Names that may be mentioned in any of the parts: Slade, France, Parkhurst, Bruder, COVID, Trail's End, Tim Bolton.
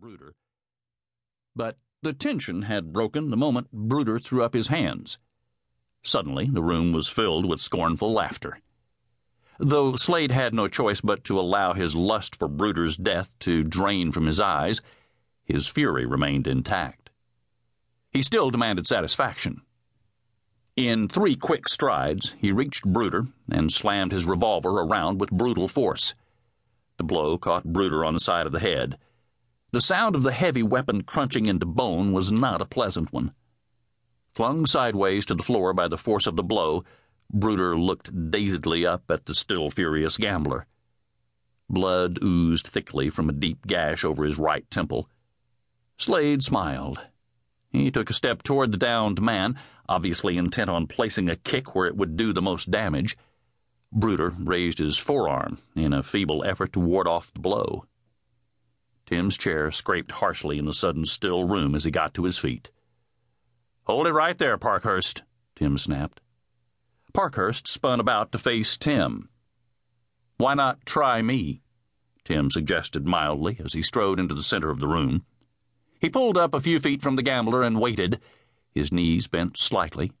Bruder. But the tension had broken the moment Bruder threw up his hands. Suddenly, the room was filled with scornful laughter. Though Slade had no choice but to allow his lust for Bruder's death to drain from his eyes, his fury remained intact. He still demanded satisfaction. In three quick strides, he reached Bruder and slammed his revolver around with brutal force. The blow caught Bruder on the side of the head. The sound of the heavy weapon crunching into bone was not a pleasant one. Flung sideways to the floor by the force of the blow, Bruder looked dazedly up at the still furious gambler. Blood oozed thickly from a deep gash over his right temple. Slade smiled. He took a step toward the downed man, obviously intent on placing a kick where it would do the most damage. Bruder raised his forearm in a feeble effort to ward off the blow. Tim's chair scraped harshly in the sudden still room as he got to his feet. "Hold it right there, Parkhurst," Tim snapped. Parkhurst spun about to face Tim. "Why not try me?" Tim suggested mildly as he strode into the center of the room. He pulled up a few feet from the gambler and waited, his knees bent slightly,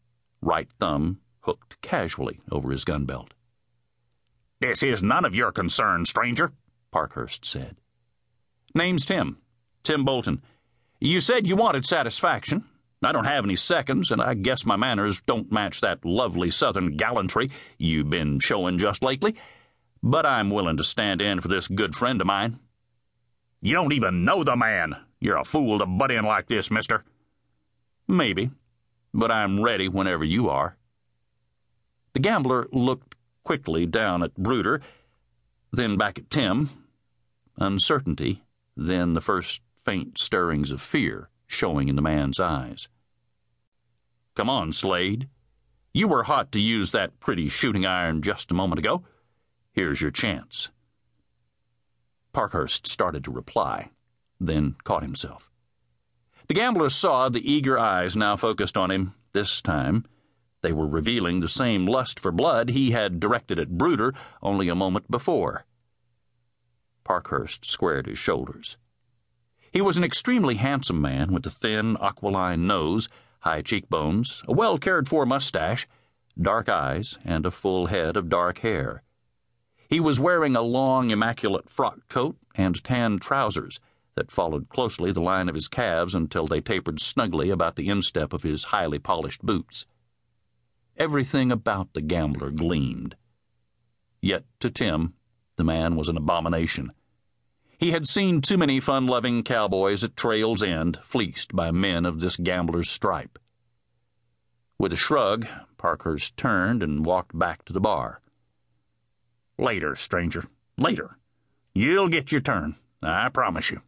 right thumb hooked casually over his gun belt. "This is none of your concern, stranger," Parkhurst said. "Name's Tim. Tim Bolton. You said you wanted satisfaction. I don't have any seconds, and I guess my manners don't match that lovely southern gallantry you've been showing just lately, but I'm willing to stand in for this good friend of mine." "You don't even know the man. You're a fool to butt in like this, mister." "Maybe, but I'm ready whenever you are." The gambler looked quickly down at Bruder, then back at Tim. Uncertainty, then the first faint stirrings of fear showing in the man's eyes. "Come on, Slade. You were hot to use that pretty shooting iron just a moment ago. Here's your chance." Parkhurst started to reply, then caught himself. The gambler saw the eager eyes now focused on him. This time, they were revealing the same lust for blood he had directed at Bruder only a moment before. Parkhurst squared his shoulders. He was an extremely handsome man with a thin, aquiline nose, high cheekbones, a well-cared-for mustache, dark eyes, and a full head of dark hair. He was wearing a long, immaculate frock coat and tan trousers that followed closely the line of his calves until they tapered snugly about the instep of his highly polished boots. Everything about the gambler gleamed. Yet, to Tim, the man was an abomination. He had seen too many fun-loving cowboys at Trail's End fleeced by men of this gambler's stripe. With a shrug, Parkhurst turned and walked back to the bar. "Later, stranger, later. You'll get your turn, I promise you."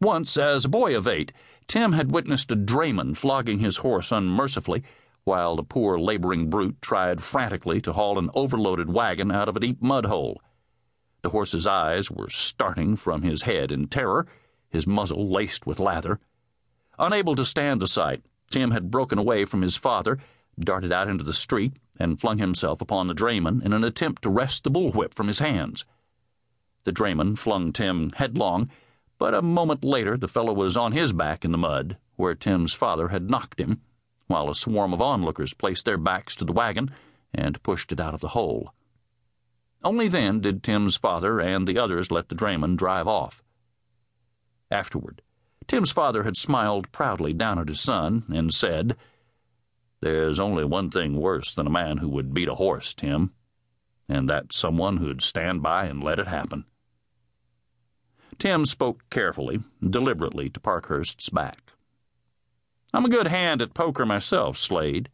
Once, as a boy of 8, Tim had witnessed a drayman flogging his horse unmercifully, while the poor laboring brute tried frantically to haul an overloaded wagon out of a deep mud hole. The horse's eyes were starting from his head in terror, his muzzle laced with lather. Unable to stand the sight, Tim had broken away from his father, darted out into the street, and flung himself upon the drayman in an attempt to wrest the bullwhip from his hands. The drayman flung Tim headlong, but a moment later the fellow was on his back in the mud, where Tim's father had knocked him, while a swarm of onlookers placed their backs to the wagon and pushed it out of the hole. Only then did Tim's father and the others let the drayman drive off. Afterward, Tim's father had smiled proudly down at his son and said, "There's only one thing worse than a man who would beat a horse, Tim, and that's someone who'd stand by and let it happen." Tim spoke carefully, deliberately to Parkhurst's back. "I'm a good hand at poker myself, Slade.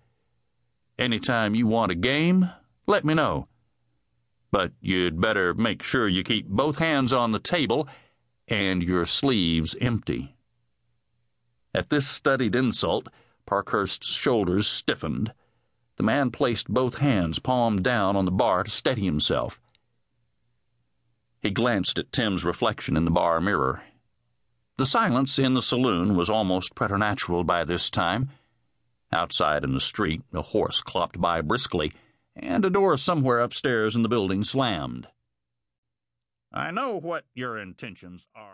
Any time you want a game, let me know. But you'd better make sure you keep both hands on the table and your sleeves empty." At this studied insult, Parkhurst's shoulders stiffened. The man placed both hands palm down on the bar to steady himself. He glanced at Tim's reflection in the bar mirror. The silence in the saloon was almost preternatural by this time. Outside in the street, a horse clopped by briskly, and a door somewhere upstairs in the building slammed. "I know what your intentions are."